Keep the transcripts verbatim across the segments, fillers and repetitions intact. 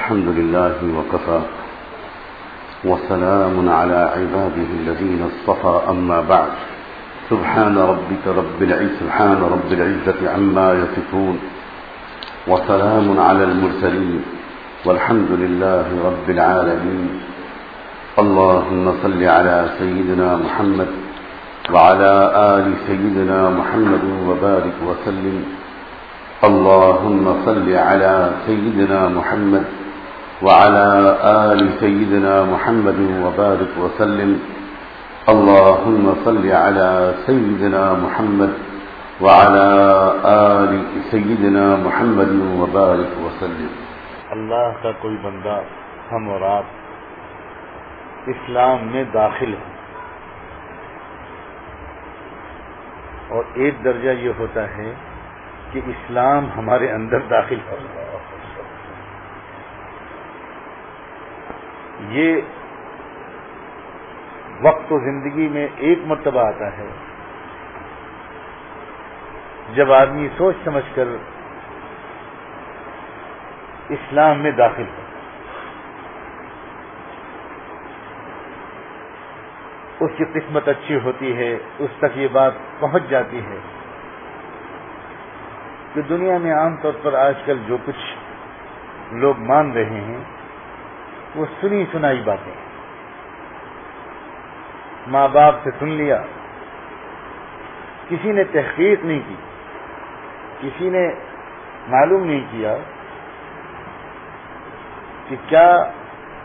الحمد لله وكفى وسلام على عباده الذين اصطفى أما بعد سبحان ربك رب العزة سبحان رب العزة عما يصفون وسلام على المرسلين والحمد لله رب العالمين اللهم صل على سيدنا محمد وعلى آل سيدنا محمد وبارك وسلم اللهم صل على سيدنا محمد وعلى آل سيدنا محمد وبارك وسلم اللهم صل على سيدنا محمد وعلى آل سيدنا محمد وبارك وسلم. اللہ کا کوئی بندہ ہم اور آپ اسلام میں داخل ہو اور ایک درجہ یہ ہوتا ہے کہ اسلام ہمارے اندر داخل ہو. یہ وقت و زندگی میں ایک مرتبہ آتا ہے جب آدمی سوچ سمجھ کر اسلام میں داخل ہو. اس کی قسمت اچھی ہوتی ہے, اس تک یہ بات پہنچ جاتی ہے کہ دنیا میں عام طور پر آج کل جو کچھ لوگ مان رہے ہیں وہ سنی سنائی باتیں, ماں باپ سے سن لیا, کسی نے تحقیق نہیں کی, کسی نے معلوم نہیں کیا کہ کیا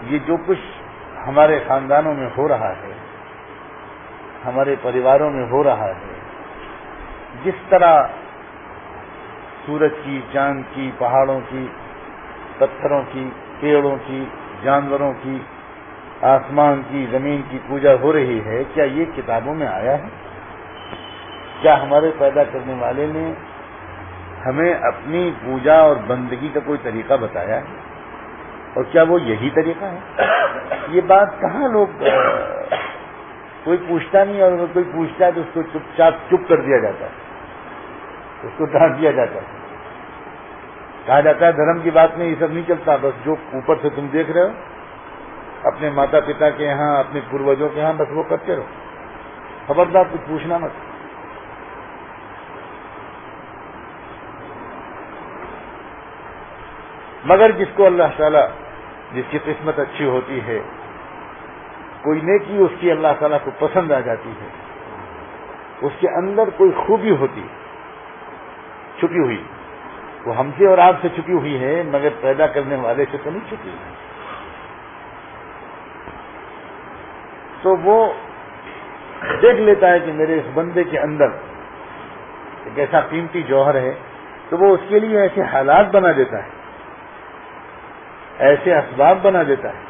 یہ جو کچھ ہمارے خاندانوں میں ہو رہا ہے, ہمارے پریواروں میں ہو رہا ہے, جس طرح سورج کی, چاند کی, پہاڑوں کی, پتھروں کی, پیڑوں کی, جانوروں کی, آسمان کی, زمین کی پوجا ہو رہی ہے, کیا یہ کتابوں میں آیا ہے؟ کیا ہمارے پیدا کرنے والے نے ہمیں اپنی پوجا اور بندگی کا کوئی طریقہ بتایا ہے؟ اور کیا وہ یہی طریقہ ہے؟ یہ بات کہاں لوگ, کوئی پوچھتا نہیں, اور اگر کوئی پوچھتا ہے تو اس کو چپ چاپ چپ کر دیا جاتا ہے, اس کو ڈانٹ دیا جاتا ہے, کہا جاتا ہے دھرم کی بات میں یہ سب نہیں چلتا, بس جو اوپر سے تم دیکھ رہے ہو اپنے ماتا پتا کے یہاں, اپنے پوروجوں کے یہاں, بس وہ کرتے رہو, خبردار کچھ پوچھنا مت. مگر جس کو اللہ تعالیٰ, جس کی قسمت اچھی ہوتی ہے, کوئی نیکی اس کی اللہ تعالیٰ کو پسند آ جاتی ہے, اس کے اندر کوئی خوبی ہوتی چھپی ہوئی, وہ ہم سے اور آپ سے چھپی ہوئی ہے, مگر پیدا کرنے والے سے تو نہیں چھپی ہوئی. تو وہ دیکھ لیتا ہے کہ میرے اس بندے کے اندر ایک ایسا قیمتی جوہر ہے, تو وہ اس کے لیے ایسے حالات بنا دیتا ہے, ایسے اسباب بنا دیتا ہے,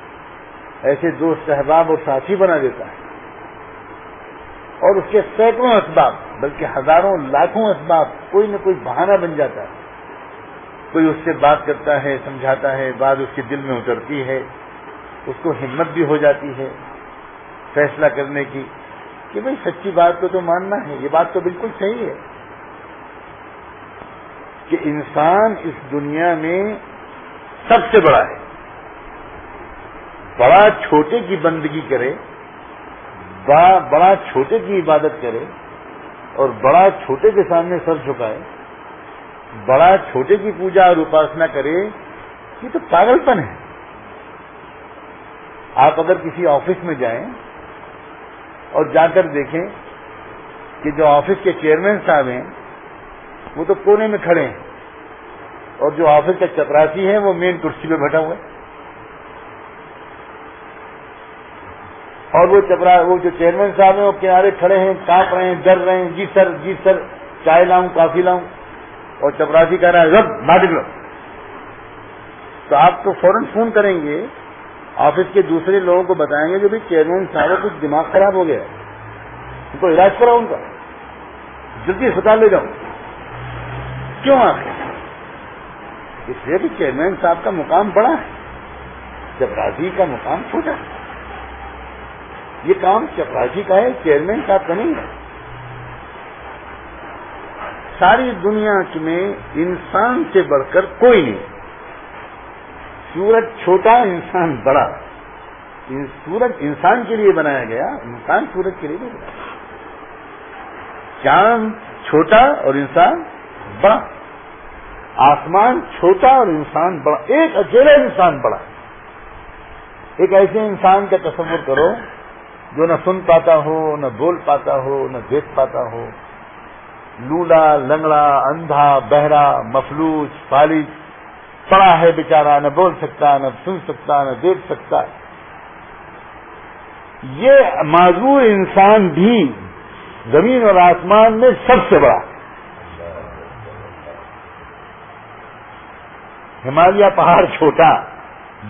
ایسے دوست احباب اور ساتھی بنا دیتا ہے, اور اس کے سینکڑوں اسباب, بلکہ ہزاروں لاکھوں اسباب, کوئی نہ کوئی بہانہ بن جاتا ہے. کوئی اس سے بات کرتا ہے, سمجھاتا ہے, بات اس کے دل میں اترتی ہے, اس کو ہمت بھی ہو جاتی ہے فیصلہ کرنے کی کہ بھئی سچی بات کو تو ماننا ہے, یہ بات تو بالکل صحیح ہے کہ انسان اس دنیا میں سب سے بڑا ہے. بڑا چھوٹے کی بندگی کرے, بڑا چھوٹے کی عبادت کرے, اور بڑا چھوٹے کے سامنے سر جھکائے, بڑا چھوٹے کی پوجا اور اپاسنا کرے, یہ تو پاگل پن ہے. آپ اگر کسی آفس میں جائیں اور جا کر دیکھیں کہ جو آفس کے چیئرمین صاحب ہیں وہ تو کونے میں کھڑے ہیں, اور جو آفس کا چپراسی ہے وہ مین کرسی پہ بیٹھا ہوا ہے, اور وہ چپرا وہ جو چیئرمین صاحب ہیں وہ کنارے کھڑے ہیں, کانپ رہے ہیں, ڈر رہے ہیں, جی سر جی سر چائے لاؤں, کافی لاؤں, اور چپراسی کہہ رہا ہے رب مادر لو. تو آپ تو فوراً فون کریں گے, آفس کے دوسرے لوگوں کو بتائیں گے کہ بھائی چیئرمین صاحب کچھ دماغ خراب ہو گیا ہے, ان کو علاج کراؤ, ان کا جلدی اسپتال لے جاؤ. کیوں آپ؟ اس لیے کہ چیئرمین صاحب کا مقام بڑا ہے, چپراسی کا مقام چھوٹا ہے. یہ کام چپراسی کا ہے, چیئرمین صاحب کا نہیں ہے. ساری دنیا میں انسان سے بڑھ کر کوئی نہیں, سورج چھوٹا انسان بڑا. سورج انسان کے لیے بنایا گیا, انسان سورج کے لیے نہیں بنایا. چاند چھوٹا اور انسان بڑا, آسمان چھوٹا اور انسان بڑا, ایک اکیلا انسان بڑا. ایک ایسے انسان کا تصور کرو جو نہ سن پاتا ہو, نہ بول پاتا ہو, نہ دیکھ پاتا ہو, لولا لنگڑا, اندھا, بہرا, مفلوج, فالج, پڑا ہے بیچارہ, نہ بول سکتا, نہ سن سکتا, نہ دیکھ سکتا. یہ معذور انسان بھی زمین اور آسمان میں سب سے بڑا. ہمالیہ پہاڑ چھوٹا,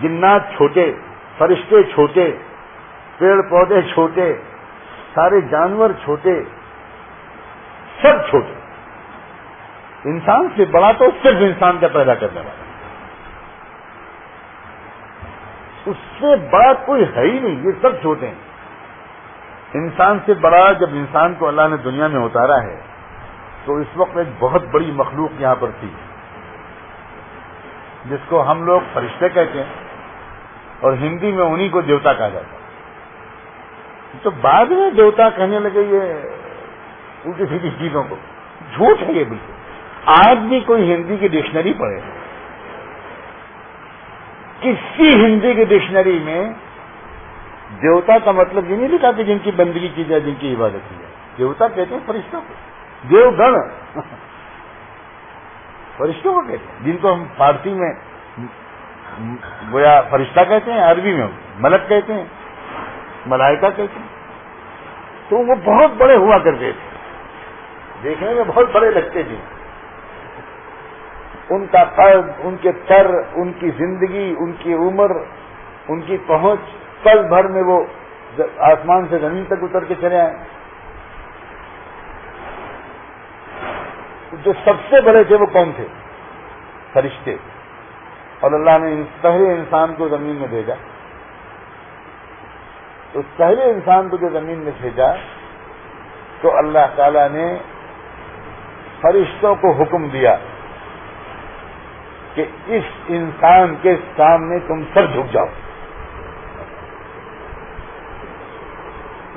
جنات چھوٹے, فرشتے چھوٹے, پیڑ پودے چھوٹے, سارے جانور چھوٹے, سب چھوٹے. انسان سے بڑا تو صرف انسان کا پیدا کرنے والا, اس سے بڑا کوئی ہے ہی نہیں, یہ سب چھوٹے ہیں. انسان سے بڑا جب انسان کو اللہ نے دنیا میں اتارا ہے تو اس وقت ایک بہت بڑی مخلوق یہاں پر تھی جس کو ہم لوگ فرشتے کہتے ہیں اور ہندی میں انہی کو دیوتا کہا جاتا ہے. تو بعد میں دیوتا کہنے لگے یہ الٹی سیدھی چیزوں کو, جھوٹ ہے یہ بالکل. آج بھی کوئی ہندی کی ڈکشنری پڑھے, کسی ہندی کی ڈکشنری میں دیوتا کا مطلب یہ نہیں لکھا کہ جن کی بندگی کی جائے, جن کی عبادت کی جائے. دیوتا کہتے ہیں فرشتوں کو, دیو گن فرشتوں کو کہتے ہیں, جن کو ہم فارسی میں گویا فرشتہ کہتے ہیں, عربی میں ملک کہتے ہیں, ملائکہ کہتے ہیں. تو وہ بہت بڑے ہوا کرتے تھے, دیکھنے میں بہت بڑے لگتے تھے. ان کا قد, ان کے تر, ان کی زندگی, ان کی عمر, ان کی پہنچ, پل بھر میں وہ آسمان سے زمین تک اتر کے چلے آئے. جو سب سے بڑے تھے وہ کون تھے؟ فرشتے. اور اللہ نے پہلے انسان کو زمین میں بھیجا. تو پہلے انسان کو جو زمین میں بھیجا تو اللہ تعالی نے فرشتوں کو حکم دیا کہ اس انسان کے سامنے تم سر جھک جاؤ.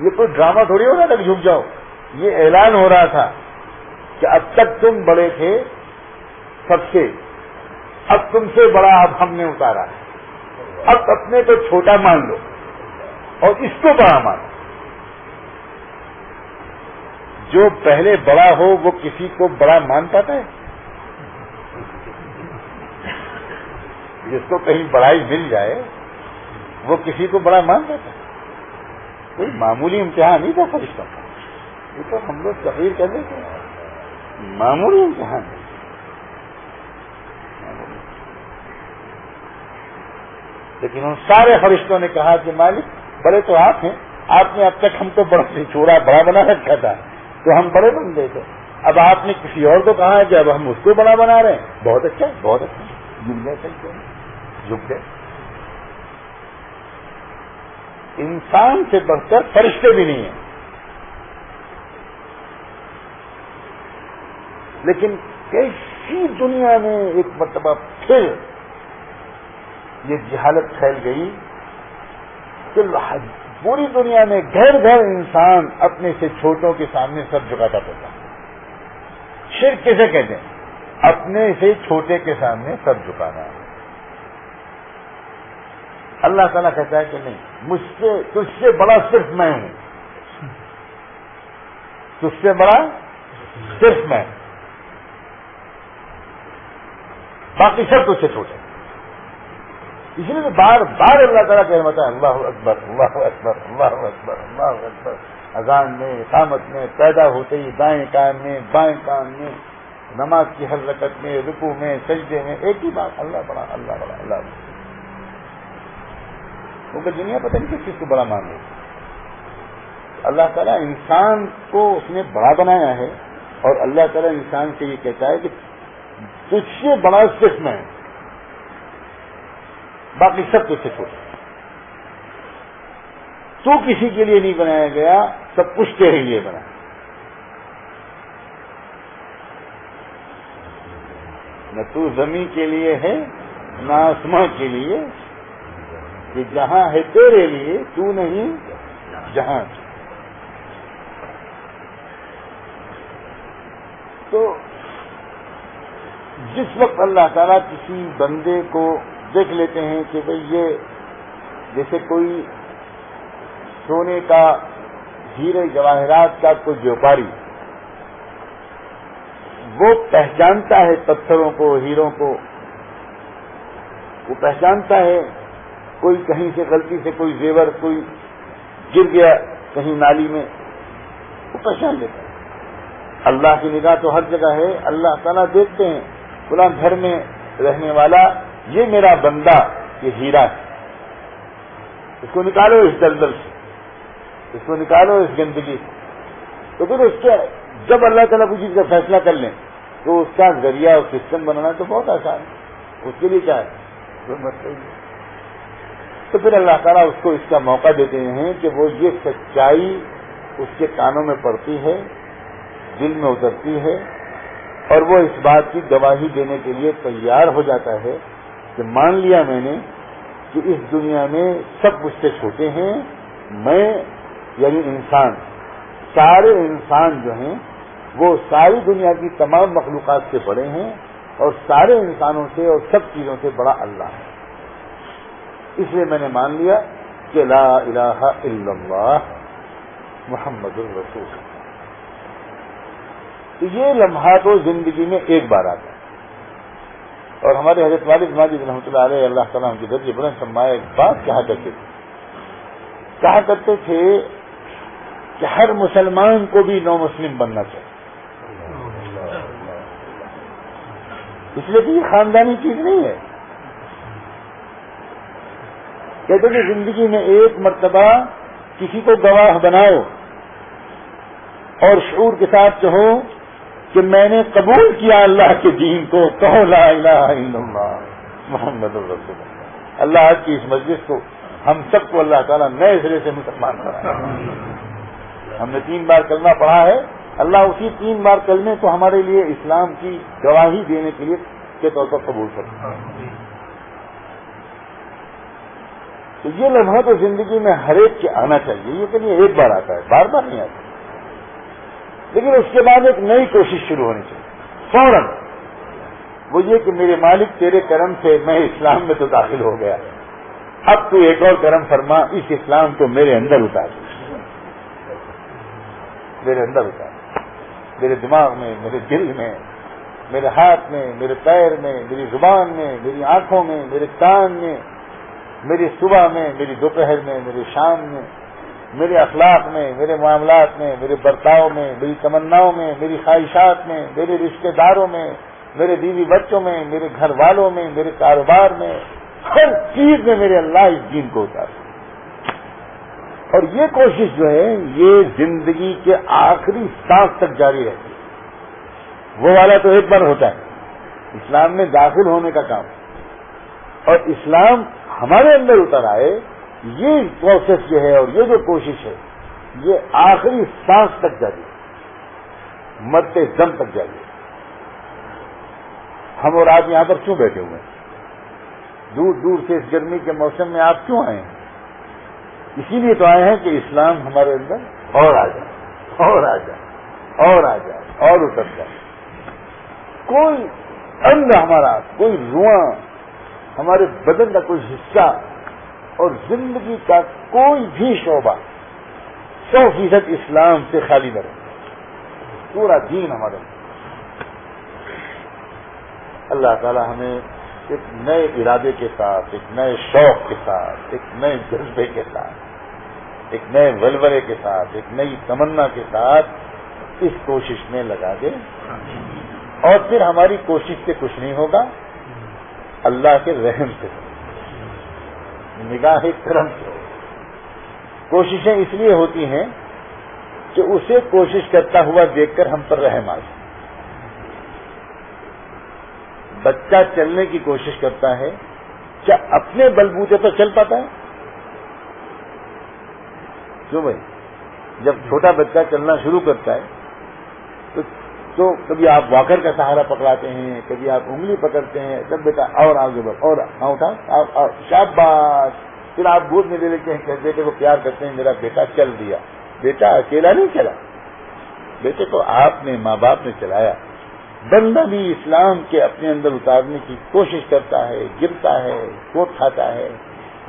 یہ کوئی ڈرامہ تھوڑی ہو رہا تھا کہ جھک جاؤ, یہ اعلان ہو رہا تھا کہ اب تک تم بڑے تھے سب سے, اب تم سے بڑا اب ہم نے اتارا, اب اپنے کو چھوٹا مان لو اور اس کو بڑا مان لو. جو پہلے بڑا ہو وہ کسی کو بڑا مان پاتا ہے؟ جس کو کہیں بڑائی مل جائے وہ کسی کو بڑا مان لیتا ہے؟ کوئی معمولی امتحان نہیں تھا فرشتہ کا, یہ تو ہم لوگ تقریر کر دیتے ہیں, معمولی امتحان ہے. لیکن ان سارے فرشتوں نے کہا کہ مالک بڑے تو آپ ہیں, آپ نے اب تک ہم کو بڑا چھوڑا, بڑا بنا رکھا تھا تو ہم بڑے بن گئے تھے, اب آپ نے کسی اور کو کہا کہ اب ہم اس کو بڑا بنا رہے ہیں. بہت اچھا, بہت اچھا, جم گئے جھک گئے. انسان سے بڑھ کر فرشتے بھی نہیں ہیں. لیکن کیسی دنیا میں ایک مرتبہ پھر یہ جہالت پھیل گئی کہ پوری دنیا میں گھر گھر انسان اپنے سے چھوٹوں کے سامنے سب جھکاتا پڑتا. شرک کیسے کہتے ہیں؟ اپنے سے چھوٹے کے سامنے سب جھکانا. اللہ تعالیٰ کہتا ہے کہ نہیں, مجھ سے تجھ سے بڑا صرف میں ہوں, تجھ سے بڑا صرف میں, باقی سب تجھ سے چھوٹے. اس لیے تو بار بار اللہ تعالیٰ کہتا ہے اللہ اکبر اللہ اکبر اللہ اکبر اللہ اکبر, اذان میں, اقامت میں, پیدا ہوتے ہی دائیں کان میں, بائیں کان میں, نماز کی حرکت میں, رکوع میں, سجدے میں, ایک ہی بات اللہ بڑا اللہ بڑا اللہ بڑا. کیونکہ دنیا پتہ نہیں کس چیز کو بڑا مان رہی. اللہ تعالیٰ انسان کو اس نے بڑا بنایا ہے اور اللہ تعالیٰ انسان سے یہ کہتا ہے کہ تجھ سے بڑا صرف میں, باقی سب تجھ سے چھوٹے. تو کسی کے لیے نہیں بنایا گیا, سب کچھ تیرے لیے بنا. نہ تو زمین کے لیے ہے ناسما کے لیے کہ جہاں ہے تیرے لیے تو نہیں جہاں. تو جس وقت اللہ تعالیٰ کسی بندے کو دیکھ لیتے ہیں کہ بھئی یہ جیسے کوئی سونے کا ہیرے جواہرات کا کوئی بیوپاری وہ پہچانتا ہے پتھروں کو ہیروں کو وہ پہچانتا ہے. کوئی کہیں سے غلطی سے کوئی زیور کوئی گر گیا کہیں نالی میں وہ پہچان لیتا ہے. اللہ کی نگاہ تو ہر جگہ ہے. اللہ تعالیٰ دیکھتے ہیں فلاں گھر میں رہنے والا یہ میرا بندہ یہ ہیرا ہے, اس کو نکالو اس دلدل سے, اس کو نکالو اس گندگی سے. تو پھر اس کے جب اللہ تعالیٰ کچھ چیز کا فیصلہ کر لیں تو اس کا ذریعہ اور سسٹم بنانا تو بہت آسان ہے. اس کے لیے کیا ہے؟ تو پھر اللہ تعالیٰ اس کو اس کا موقع دیتے ہیں کہ وہ یہ سچائی اس کے کانوں میں پڑتی ہے, دل میں اترتی ہے, اور وہ اس بات کی گواہی دینے کے لیے تیار ہو جاتا ہے کہ مان لیا میں نے کہ اس دنیا میں سب مجھ سے چھوٹے ہیں, میں یعنی انسان, سارے انسان جو ہیں وہ ساری دنیا کی تمام مخلوقات سے بڑے ہیں, اور سارے انسانوں سے اور سب چیزوں سے بڑا اللہ ہے. اس لیے میں نے مان لیا کہ لا الہ الا اللہ محمد الرسول اللہ. تو یہ لمحہ تو زندگی میں ایک بار آتا ہے. اور ہمارے حضرت والد ماجد رحمۃ اللہ علیہ اللہ تعالیٰ کے درجہ بلند فرمائے ایک بات کہا کرتے تھے کہا کرتے تھے کہ ہر مسلمان کو بھی نو مسلم بننا چاہیے. اس لیے کہ یہ خاندانی چیز نہیں ہے. کہتے کہ زندگی میں ایک مرتبہ کسی کو گواہ بناؤ اور شعور کے ساتھ کہو کہ میں نے قبول کیا اللہ کے دین کو, کہو لا الہ الا اللہ محمد الرسول اللہ. اللہ کی اس مجلس کو ہم سب کو اللہ تعالیٰ نئے سرے سے مسلمان بنائے. ہم نے تین بار کلمہ پڑھا ہے, اللہ اسی تین بار کلمے کو ہمارے لیے اسلام کی گواہی دینے کے لیے کے طور پر قبول کرتا ہے. تو یہ لمحہ تو زندگی میں ہر ایک کے آنا چاہیے. یہ کہ نہیں ایک بار آتا ہے, بار بار نہیں آتا, لیکن اس کے بعد ایک نئی کوشش شروع ہونی چاہیے فوراً. وہ یہ کہ میرے مالک تیرے کرم سے میں اسلام میں تو داخل ہو گیا, اب تو ایک اور کرم فرما, اس اسلام کو میرے اندر اتار میرے اندر اتار میرے دماغ میں, میرے دل میں, میرے ہاتھ میں, میرے پیر میں, میری زبان میں, میری آنکھوں میں, میرے کان میں, میری صبح میں, میری دوپہر میں, میری شام میں, میرے اخلاق میں, میرے معاملات میں, میرے برتاؤ میں, میری تمناؤں میں, میری خواہشات میں, میرے رشتہ داروں میں, میرے بیوی بچوں میں, میرے گھر والوں میں, میرے کاروبار میں, ہر چیز میں میرے اللہ اس دین کو اتار. اور یہ کوشش جو ہے یہ زندگی کے آخری سانس تک جاری رہتی ہے. وہ والا تو ایک بار ہوتا ہے اسلام میں داخل ہونے کا کام, اور اسلام ہمارے اندر اتر آئے یہ پروسیس جو ہے اور یہ جو کوشش ہے یہ آخری سانس تک جاری ہے, مرتے دم تک جاری ہے. ہم اور آپ یہاں پر کیوں بیٹھے ہوئے ہیں؟ دور دور سے اس گرمی کے موسم میں آپ کیوں آئے ہیں؟ اسی لیے تو آئے ہیں کہ اسلام ہمارے اندر اور آ جائے اور آ جائے اور آ جائے اور اتر جائے. کوئی انگ ہمارا, کوئی رواں ہمارے بدن کا کوئی حصہ اور زندگی کا کوئی بھی شعبہ سو فیصد اسلام سے خالی نہ رہے. پورا دین ہمارا. اللہ تعالی ہمیں ایک نئے ارادے کے ساتھ, ایک نئے شوق کے ساتھ, ایک نئے جذبے کے ساتھ, ایک نئے ولولے کے ساتھ, ایک نئی تمنا کے ساتھ اس کوشش میں لگا دے. اور پھر ہماری کوشش سے کچھ نہیں ہوگا, اللہ کے رحم سے, نگاہ کرم سے. کوششیں اس لیے ہوتی ہیں کہ اسے کوشش کرتا ہوا دیکھ کر ہم پر رحم آ جائے. بچہ چلنے کی کوشش کرتا ہے, کیا اپنے بلبوتے پر چل پاتا ہے؟ کیوں بھائی؟ جب چھوٹا بچہ چلنا شروع کرتا ہے تو تو کبھی آپ واکر کا سہارا پکڑاتے ہیں, کبھی آپ انگلی پکڑتے ہیں, سب بیٹا اور آگے بڑھ اور اٹھا شاباش. پھر آپ گود میں لے لیتے ہیں, بیٹے کو پیار کرتے ہیں, میرا بیٹا چل دیا. بیٹا اکیلا نہیں چلا, بیٹے کو آپ نے ماں باپ نے چلایا. بندہ بھی اسلام کے اپنے اندر اتارنے کی کوشش کرتا ہے, گرتا ہے, کوٹ کھاتا ہے,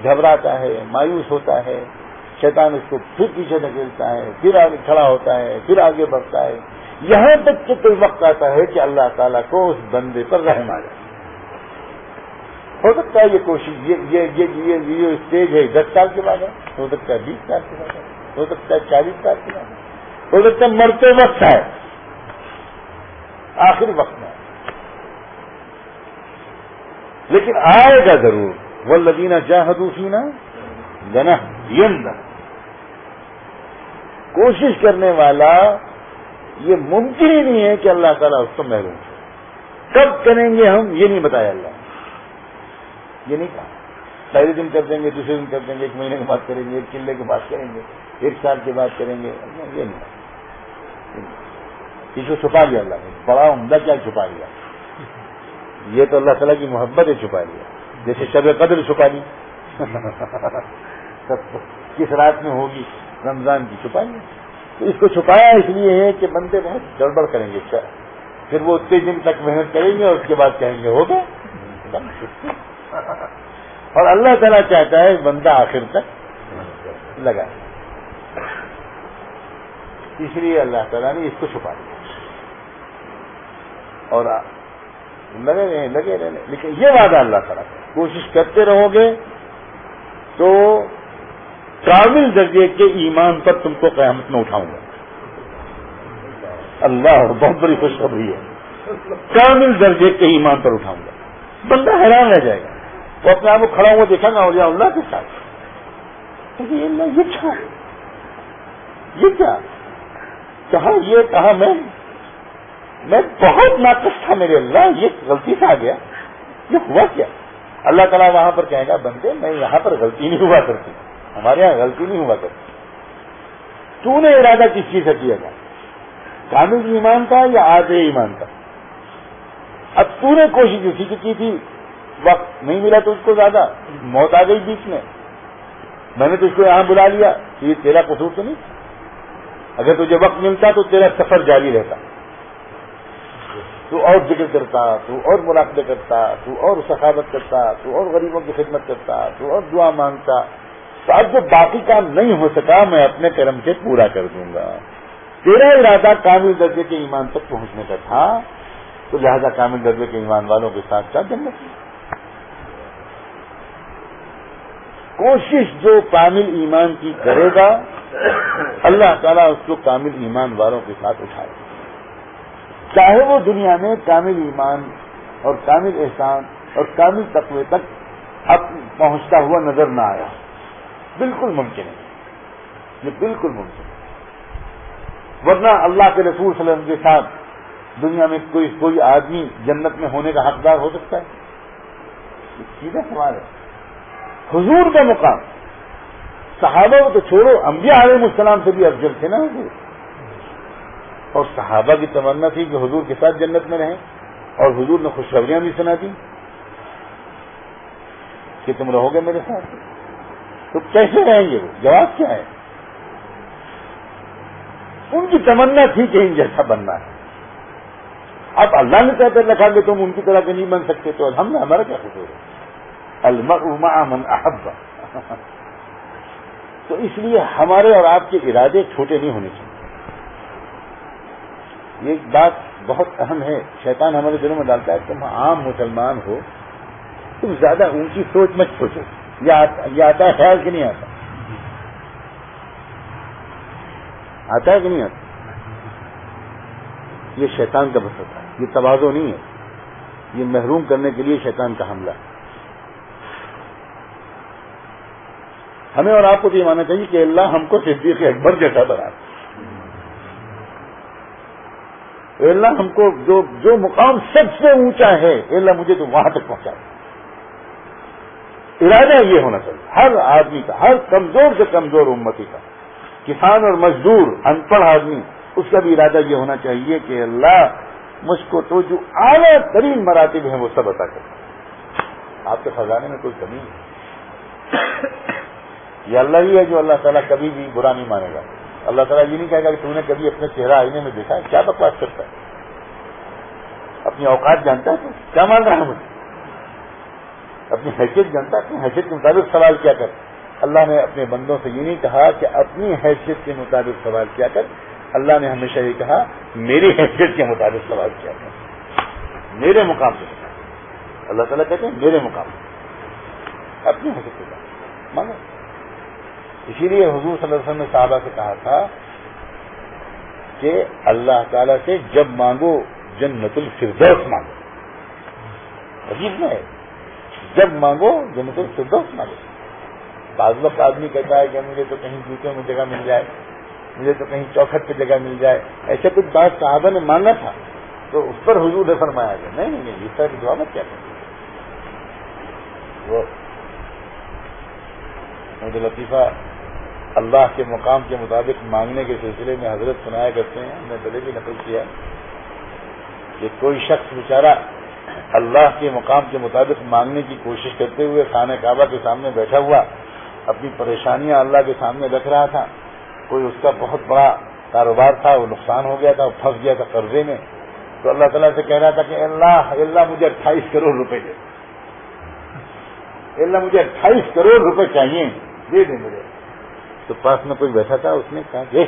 گھبراتا ہے, مایوس ہوتا ہے, شیطان اس کو پھر پیچھے دھکیلتا ہے, پھر آگے کھڑا ہوتا ہے, پھر آگے بڑھتا ہے, یہاں تک کہ کوئی وقت آتا ہے کہ اللہ تعالیٰ کو اس بندے پر رحم آ جائے. ہو سکتا ہے یہ کوشش یہ یہ اسٹیج ہے دس سال کے بعد, ہو سکتا ہے بیس سال کے بعد, ہو سکتا ہے چالیس سال کے بعد, ہو سکتا ہے مرتے وقت ہے, آخری وقت میں, لیکن آئے گا ضرور. والذین جاہدوا فینا لنہدینہم. کوشش کرنے والا یہ ممکن ہی نہیں ہے کہ اللہ تعالیٰ اس کو محروم کرے. کب کریں گے ہم یہ نہیں بتایا اللہ نے, یہ نہیں کہا پہلے دن کر دیں گے, دوسرے دن کر دیں گے, ایک مہینے کے بعد کریں گے, ایک چلے کے بعد کریں گے, ایک سال کے بعد کریں گے, یہ نہیں. اس کو چھپا لیا اللہ نے, بڑا عمدہ کیا چھپا لیا, یہ تو اللہ تعالیٰ کی محبت ہے چھپا لیا. جیسے شب قدر چھپا لی, کس رات میں ہوگی رمضان کی چھپا لی. تو اس کو چھپایا اس لیے ہے کہ بندے بہت گڑبڑ کریں گے, پھر وہ اتنے دن تک محنت کریں گے اور اس کے بعد کہیں گے ہو گیا. اور اللہ تعالیٰ چاہتا ہے بندہ آخر تک لگا, اس لیے اللہ تعالیٰ نے اس کو چھپا دیا. اور لگے رہے لگے رہے لیکن یہ وعدہ اللہ تعالیٰ کا, کوشش کرتے رہو گے تو کامل درجے کے ایمان پر تم کو قیامت میں اٹھاؤں گا. اللہ بہت بڑی خوشخبری ہے, کامل درجے کے ایمان پر اٹھاؤں گا. بندہ حیران رہ جائے گا, وہ اپنے آپ کو کھڑا ہوا دیکھا گا اولیاء اللہ کے ساتھ, یہ کیا یہ کیا کہا, یہ کہا میں میں بہت ناقص تھا میرے اللہ, یہ غلطی سے آ گیا, یہ ہوا کیا. اللہ تعالیٰ وہاں پر کہے گا بندے میں یہاں پر غلطی نہیں ہوا کرتی, ہمارے یہاں غلطی نہیں ہوا کرتی, تو نے ارادہ کس چیز سے کیا تھا, کامل ایمان تھا یا آدھے ایمان تھا. اب تو نے کوشش اسی کی کی تھی, وقت نہیں ملا تو اس کو زیادہ, موت آ گئی بیچ میں, میں نے تجھ کو یہاں بلا لیا, یہ تیرا قصور تو نہیں. اگر تجھے وقت ملتا تو تیرا سفر جاری رہتا, تو اور ذکر کرتا, تو اور مراقبے کرتا, تو اور سخاوت کرتا, تو اور غریبوں کی خدمت کرتا, تو اور دعا مانگتا. تو اب جو باقی کام نہیں ہو سکا میں اپنے کرم سے پورا کر دوں گا. تیرا ارادہ کامل درجے کے ایمان تک پہنچنے کا تھا, تو لہذا کامل درجے کے ایمان والوں کے ساتھ ساتھ جنت کی کوشش جو کامل ایمان کی کرے گا اللہ تعالیٰ اس کو کامل ایمان والوں کے ساتھ اٹھائے گا. چاہے وہ دنیا میں کامل ایمان اور کامل احسان اور کامل تقوی تک اب پہنچتا ہوا نظر نہ آیا, بالکل ممکن ہے, یہ بالکل ممکن ہے. ورنہ اللہ کے رسول صلی اللہ علیہ وسلم کے ساتھ دنیا میں کوئی کوئی آدمی جنت میں ہونے کا حقدار ہو سکتا ہے؟ سیدھا سوال ہے. حضور کا مقام, صحابہ کو تو چھوڑو, انبیاء علیہ السلام سے بھی افضل تھے نا حضور, اور صحابہ کی تمنا تھی کہ حضور کے ساتھ جنت میں رہیں, اور حضور نے خوشخبریاں بھی سنا دی کہ تم رہو گے میرے ساتھ. تو کیسے رہیں گے وہ, جواب کیا ہے؟ ان کی تمنا تھی کہ ان جیسا بننا ہے. اب اللہ نے کہہ کر رکھا کہ تم ان کی طرح کے نہیں بن سکتے, تو ہم نے ہمارا کیا قصور ہے؟ المرء مع من احب. تو اس لیے ہمارے اور آپ کے ارادے چھوٹے نہیں ہونے چاہیے. یہ بات بہت اہم ہے, شیطان ہمارے دلوں میں ڈالتا ہے. تم عام مسلمان ہو, تم زیادہ اونچی سوچ مت سوچو, یہ آتا ہے خیال کہ نہیں آتا, آتا ہے کہ نہیں آتا. یہ شیطان کا بس ہوتا ہے, یہ تواضع نہیں ہے, یہ محروم کرنے کے لیے شیطان کا حملہ ہے. ہمیں اور آپ کو تو یہ ماننا چاہیے کہ اللہ ہم کو صدیق اکبر جیسا بنا, اے اللہ ہم کو جو جو مقام سب سے اونچا ہے اے اللہ مجھے تو وہاں تک پہنچا. ارادہ یہ ہونا چاہیے ہر آدمی کا, ہر کمزور سے کمزور امتی کا, کسان اور مزدور, ان پڑھ آدمی, اس کا بھی ارادہ یہ ہونا چاہیے کہ اللہ مجھ کو تو جو اعلیٰ ترین مراتب ہیں وہ سب عطا کرے. آپ کے خزانے میں کوئی کمی نہیں. یہ اللہ ہی ہے جو اللہ تعالیٰ کبھی بھی برا نہیں مانے گا. اللہ تعالیٰ یہ نہیں کہے گا کہ تم نے کبھی اپنے چہرہ آئینے میں دیکھا ہے؟ کیا بکواس کرتا ہے؟ اپنی اوقات جانتا ہے؟ کیا مان رہا ہے مجھے؟ اپنی حیثیت جانتا ہے؟ اپنی حیثیت کے مطابق سوال کیا کر. اللہ نے اپنے بندوں سے یہ نہیں کہا کہ اپنی حیثیت کے مطابق سوال کیا کر. اللہ نے ہمیشہ یہ کہا میری حیثیت کے مطابق سوال کیا کر، میرے مقام سے. اللہ تعالیٰ کہتے ہیں میرے مقام سے، اپنی حیثیت کے مطابق مانو. اسی لیے حضور صلی اللہ علیہ وسلم نے صحابہ سے کہا تھا کہ اللہ تعالیٰ سے جب مانگو جنت الفردوس مانگو. عجیب ہے، جب مانگو جنت الفردوس مانگو. بعض وقت آدمی کہتا ہے کہ مجھے تو کہیں جوتے میں جگہ مل جائے، مجھے تو کہیں چوکھٹ پہ جگہ مل جائے. ایسے کچھ بات صحابہ نے مانگا تھا تو اس پر حضور نے فرمایا کہ نہیں نہیں اس طرح کی دعا مت کیا کریں. لطیفہ اللہ کے مقام کے مطابق مانگنے کے سلسلے میں حضرت سنایا کرتے ہیں، میں پہلے بھی نقل کیا کہ کوئی شخص بیچارہ اللہ کے مقام کے مطابق مانگنے کی کوشش کرتے ہوئے خانہ کعبہ کے سامنے بیٹھا ہوا اپنی پریشانیاں اللہ کے سامنے رکھ رہا تھا. کوئی اس کا بہت بڑا کاروبار تھا، وہ نقصان ہو گیا تھا، وہ پھنس گیا تھا قرضے میں، تو اللہ تعالیٰ سے کہہ رہا تھا کہ اللہ اللہ مجھے اٹھائیس کروڑ روپے دے، اللہ مجھے اٹھائیس کروڑ روپے چاہیے، دے دیں مجھے. تو پاس میں کوئی بیٹھا تھا، اس نے کہا کہ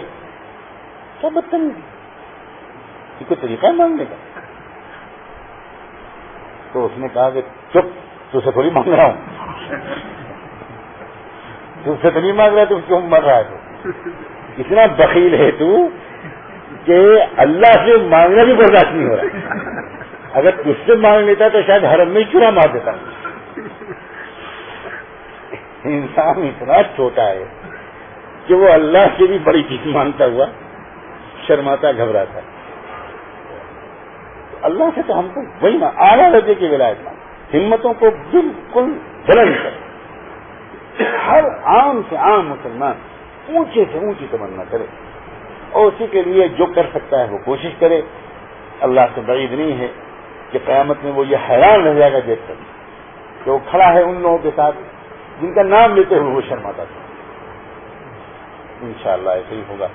کیا بدتمیزی، کوئی طریقہ ہے مانگنے کا؟ تو اس نے کہا کہ چپ، تجھ سے تھوڑی مانگ رہا ہوں، تجھ سے تو نہیں مانگ رہا، تم کیوں مر رہا ہے؟ اتنا بخیل ہے تو کہ اللہ سے مانگنا بھی برداشت نہیں ہو رہا. اگر تجھ سے مانگ لیتا تو شاید حرم میں چورا مار دیتا. انسان اتنا چھوٹا ہے کہ وہ اللہ سے بھی بڑی چیز مانگتا ہوا شرماتا گھبراتا. اللہ سے تو ہم کو وہی نا اعلیٰ درجے کی ولایت نا، ہمتوں کو بالکل بلند کرے، ہر عام سے عام مسلمان اونچے سے اونچی تمنا کرے اور اسی کے لیے جو کر سکتا ہے وہ کوشش کرے. اللہ سے بعید نہیں ہے کہ قیامت میں وہ یہ حیران رہ جائے گا دیکھ کر کہ وہ کھڑا ہے ان لوگوں کے ساتھ جن کا نام لیتے ہوئے وہ شرماتا تھا. انشاءاللہ ایسے ہی ہوگا.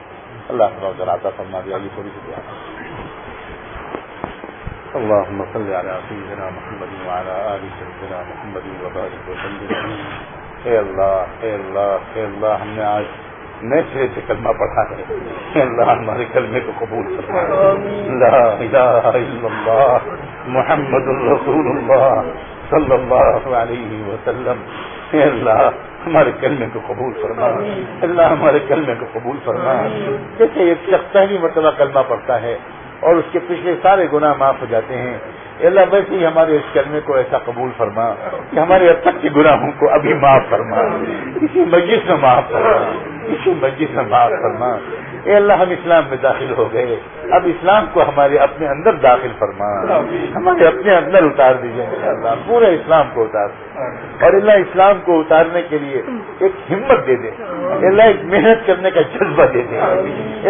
اللہ تعالیٰ ذراتا فرما دیا. یہ تھوڑی سی دعا. اللهم صل على سيدنا محمد وعلى آل سيدنا محمد وبارك وسلم. اے اللہ اے اللہ اے اللہ، ہم نے آج نئے سرے سے کلمہ پڑھا ہے. اے اللہ ہمارے کلمے کو قبول فرما. لا الہ الا اللہ محمد الرسول اللہ صلی اللہ علیہ وسلم. اے اللہ ہمارے کلمے کو قبول فرما. اللہ ہمارے کلمے کو قبول فرما. جیسے ایک شخص پہلی مرتبہ کلمہ پڑھتا ہے اور اس کے پچھلے سارے گناہ معاف ہو جاتے ہیں، اللہ ویسے ہی ہمارے اس کلمے کو ایسا قبول فرما کہ ہمارے اب تک کے گناہوں کو ابھی معاف فرما، اسی مجلس میں معاف فرما، اسی مجلس میں معاف فرما. اے اللہ ہم اسلام میں داخل ہو گئے، اب اسلام کو ہمارے اپنے اندر داخل فرما، ہمارے اپنے اندر اتار دیجیے. اللہ پورے اسلام کو اتار دے، اور اللہ اسلام کو اتارنے کے لیے ایک ہمت دے دے. اللہ ایک محنت کرنے کا جذبہ دے دے.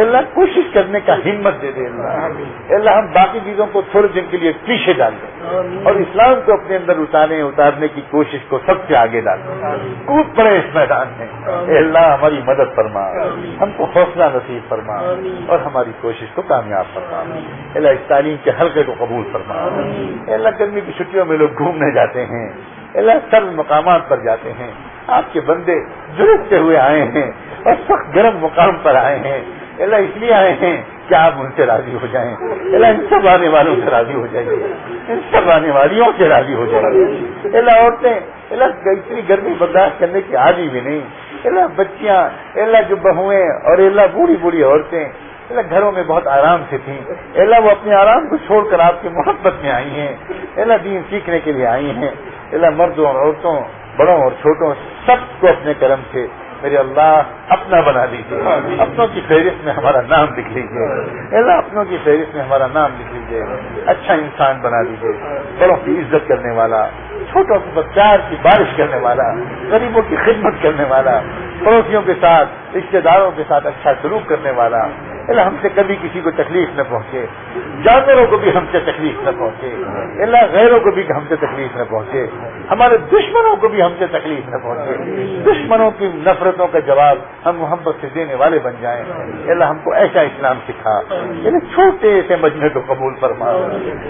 اللہ کوشش کرنے کا ہمت دے دے. اللہ اللہ ہم باقی چیزوں کو تھوڑے دن کے لیے پیچھے ڈال دیں اور اسلام کو اپنے اندر اتارے اتارنے کی کوشش کو سب سے آگے ڈال دیں. کود پڑے اس میدان میں. اے اللہ ہماری مدد فرما، ہم کو حوصلہ نصیب فرما اور ہماری کوشش کو کامیاب فرما. اے اللہ اس تعلیم کے حلقے کو قبول فرما. اے اللہ گرمی کی چھٹیوں میں لوگ گھومنے جاتے ہیں، اے اللہ سرد مقامات پر جاتے ہیں. آپ کے بندے جھلستے ہوئے آئے ہیں اور سخت گرم مقام پر آئے ہیں. اے اللہ اس لیے آئے ہیں کہ آپ ان سے راضی ہو جائیں. اے اللہ ان سب آنے والوں سے راضی ہو جائیے، ان سب آنے والیوں سے راضی ہو جائیے. اے اللہ عورتیں اے اللہ اتنی گرمی برداشت کرنے کی عادی بھی نہیں. اے اللہ بچیاں اے اللہ جو بہویں اور اے اللہ بوڑھی بوڑھی عورتیں اے اللہ گھروں میں بہت آرام سے تھیں، اے اللہ وہ اپنے آرام کو چھوڑ کر آپ کی محبت میں آئی ہیں. اے اللہ دین سیکھنے کے لیے آئی ہیں. اے اللہ مردوں اور عورتوں، بڑوں اور چھوٹوں، سب کو اپنے کرم سے میرے اللہ اپنا بنا دیجیے. اپنوں کی فہرست میں ہمارا نام لکھ لیجیے. اللہ اپنوں کی فہرست میں ہمارا نام لکھ لیجیے. اچھا انسان بنا دیجیے، بڑوں کی عزت کرنے والا، چھوٹوں کی بدکار کی بارش کرنے والا، غریبوں کی خدمت کرنے والا، پڑوسیوں کے ساتھ, رشتہ داروں کے ساتھ اچھا سلوک کرنے والا. اللہ ہم سے کبھی کسی کو تکلیف نہ پہنچے, جانوروں کو بھی ہم سے تکلیف نہ پہنچے, اللہ غیروں کو بھی ہم سے تکلیف نہ پہنچے, ہمارے دشمنوں کو بھی ہم سے تکلیف نہ پہنچے. دشمنوں کی نفرتوں کا جواب ہم محبت سے دینے والے بن جائیں. اللہ ہم کو ایسا اسلام سکھا. اللہ چھوٹے سے مجمع کو قبول فرما,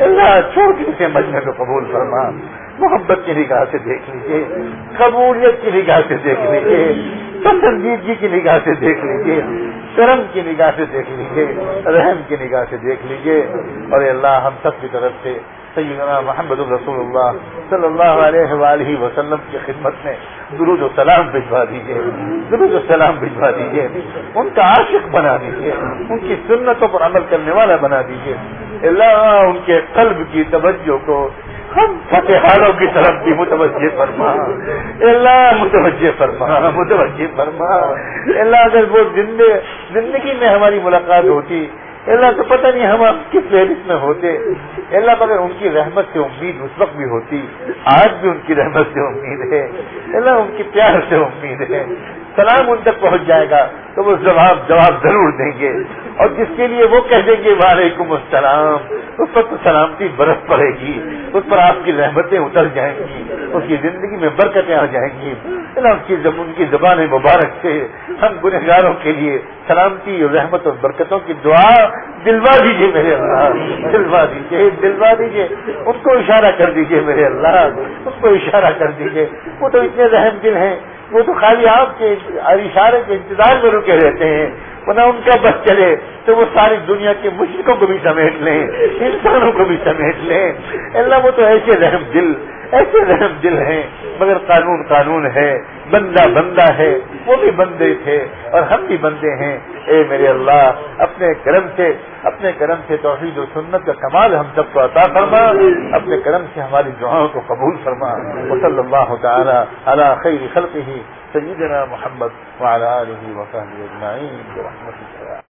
اللہ چھوٹے سے مجمع کو قبول فرما. محبت کی نگاہ سے دیکھ لیجیے, قبولیت کی نگاہ سے دیکھ لیجیے, پسندیدگی کی نگاہ سے دیکھ لیجیے, شرم کی نگاہ سے دیکھ لیجیے, رحم کی نگاہ سے دیکھ لیجیے. اور اللہ ہم سب کی طرف سے سیدنا محمد الرسول اللہ صلی اللہ علیہ وآلہ وسلم کی خدمت میں درود و سلام بھجوا دیجیے, درود و سلام بھجوا دیجیے. ان کا عاشق بنا دیجیے, ان کی سنتوں پر عمل کرنے والا بنا دیجیے. اللہ ان کے قلب کی توجہ کو ہم فتحانوں کی طرف بھی متوجہ فرما. اللہ متوجہ فرما, متوجہ فرما. اللہ اگر وہ زندگی میں ہماری ملاقات ہوتی اللہ تو پتہ نہیں ہم آپ کی فہرست میں ہوتے. اللہ مگر ان کی رحمت سے امید اس وقت بھی ہوتی, آج بھی ان کی رحمت سے امید ہے. اللہ ان کی پیار سے امید ہے. سلام ان تک پہنچ جائے گا تو وہ جواب جواب ضرور دیں گے, اور جس کے لیے وہ کہہ دیں گے وعلیکم السلام, اس پر تو سلامتی برس پڑے گی, اس پر آپ کی رحمتیں اتر جائیں گی, اس کی زندگی میں برکتیں آ جائیں گی. اللہ ان کی ان کی زبان مبارک سے ہم گنہگاروں کے لیے سلامتی اور رحمت اور برکتوں کی دعا دلوا دیجیے میرے اللہ, دلوا دیجیے, دلوا دیجیے. ان کو اشارہ کر دیجیے میرے اللہ, ان کو اشارہ کر دیجیے. وہ تو اتنے رحم دل ہیں, وہ تو خالی آپ کے اشارے کے انتظار میں رکے رہتے ہیں. ورنہ ان کا بس چلے تو وہ ساری دنیا کے مشرکوں کو بھی سمیٹ لیں, انسانوں کو بھی سمیٹ لیں. اللہ وہ تو ایسے رحم دل, ایسے رحم دل ہیں, مگر قانون قانون ہے, بندہ بندہ ہے. وہ بھی بندے تھے اور ہم بھی بندے ہیں. اے میرے اللہ اپنے کرم سے, اپنے کرم سے توحید و سنت کا کمال ہم سب کو عطا فرما, اپنے کرم سے ہماری دعاؤں کو قبول فرما. صلی اللہ تعالی علی خیر خلقہ سیدنا محمد وعلی آلہ وصحبہ اجمعین برحمتہ.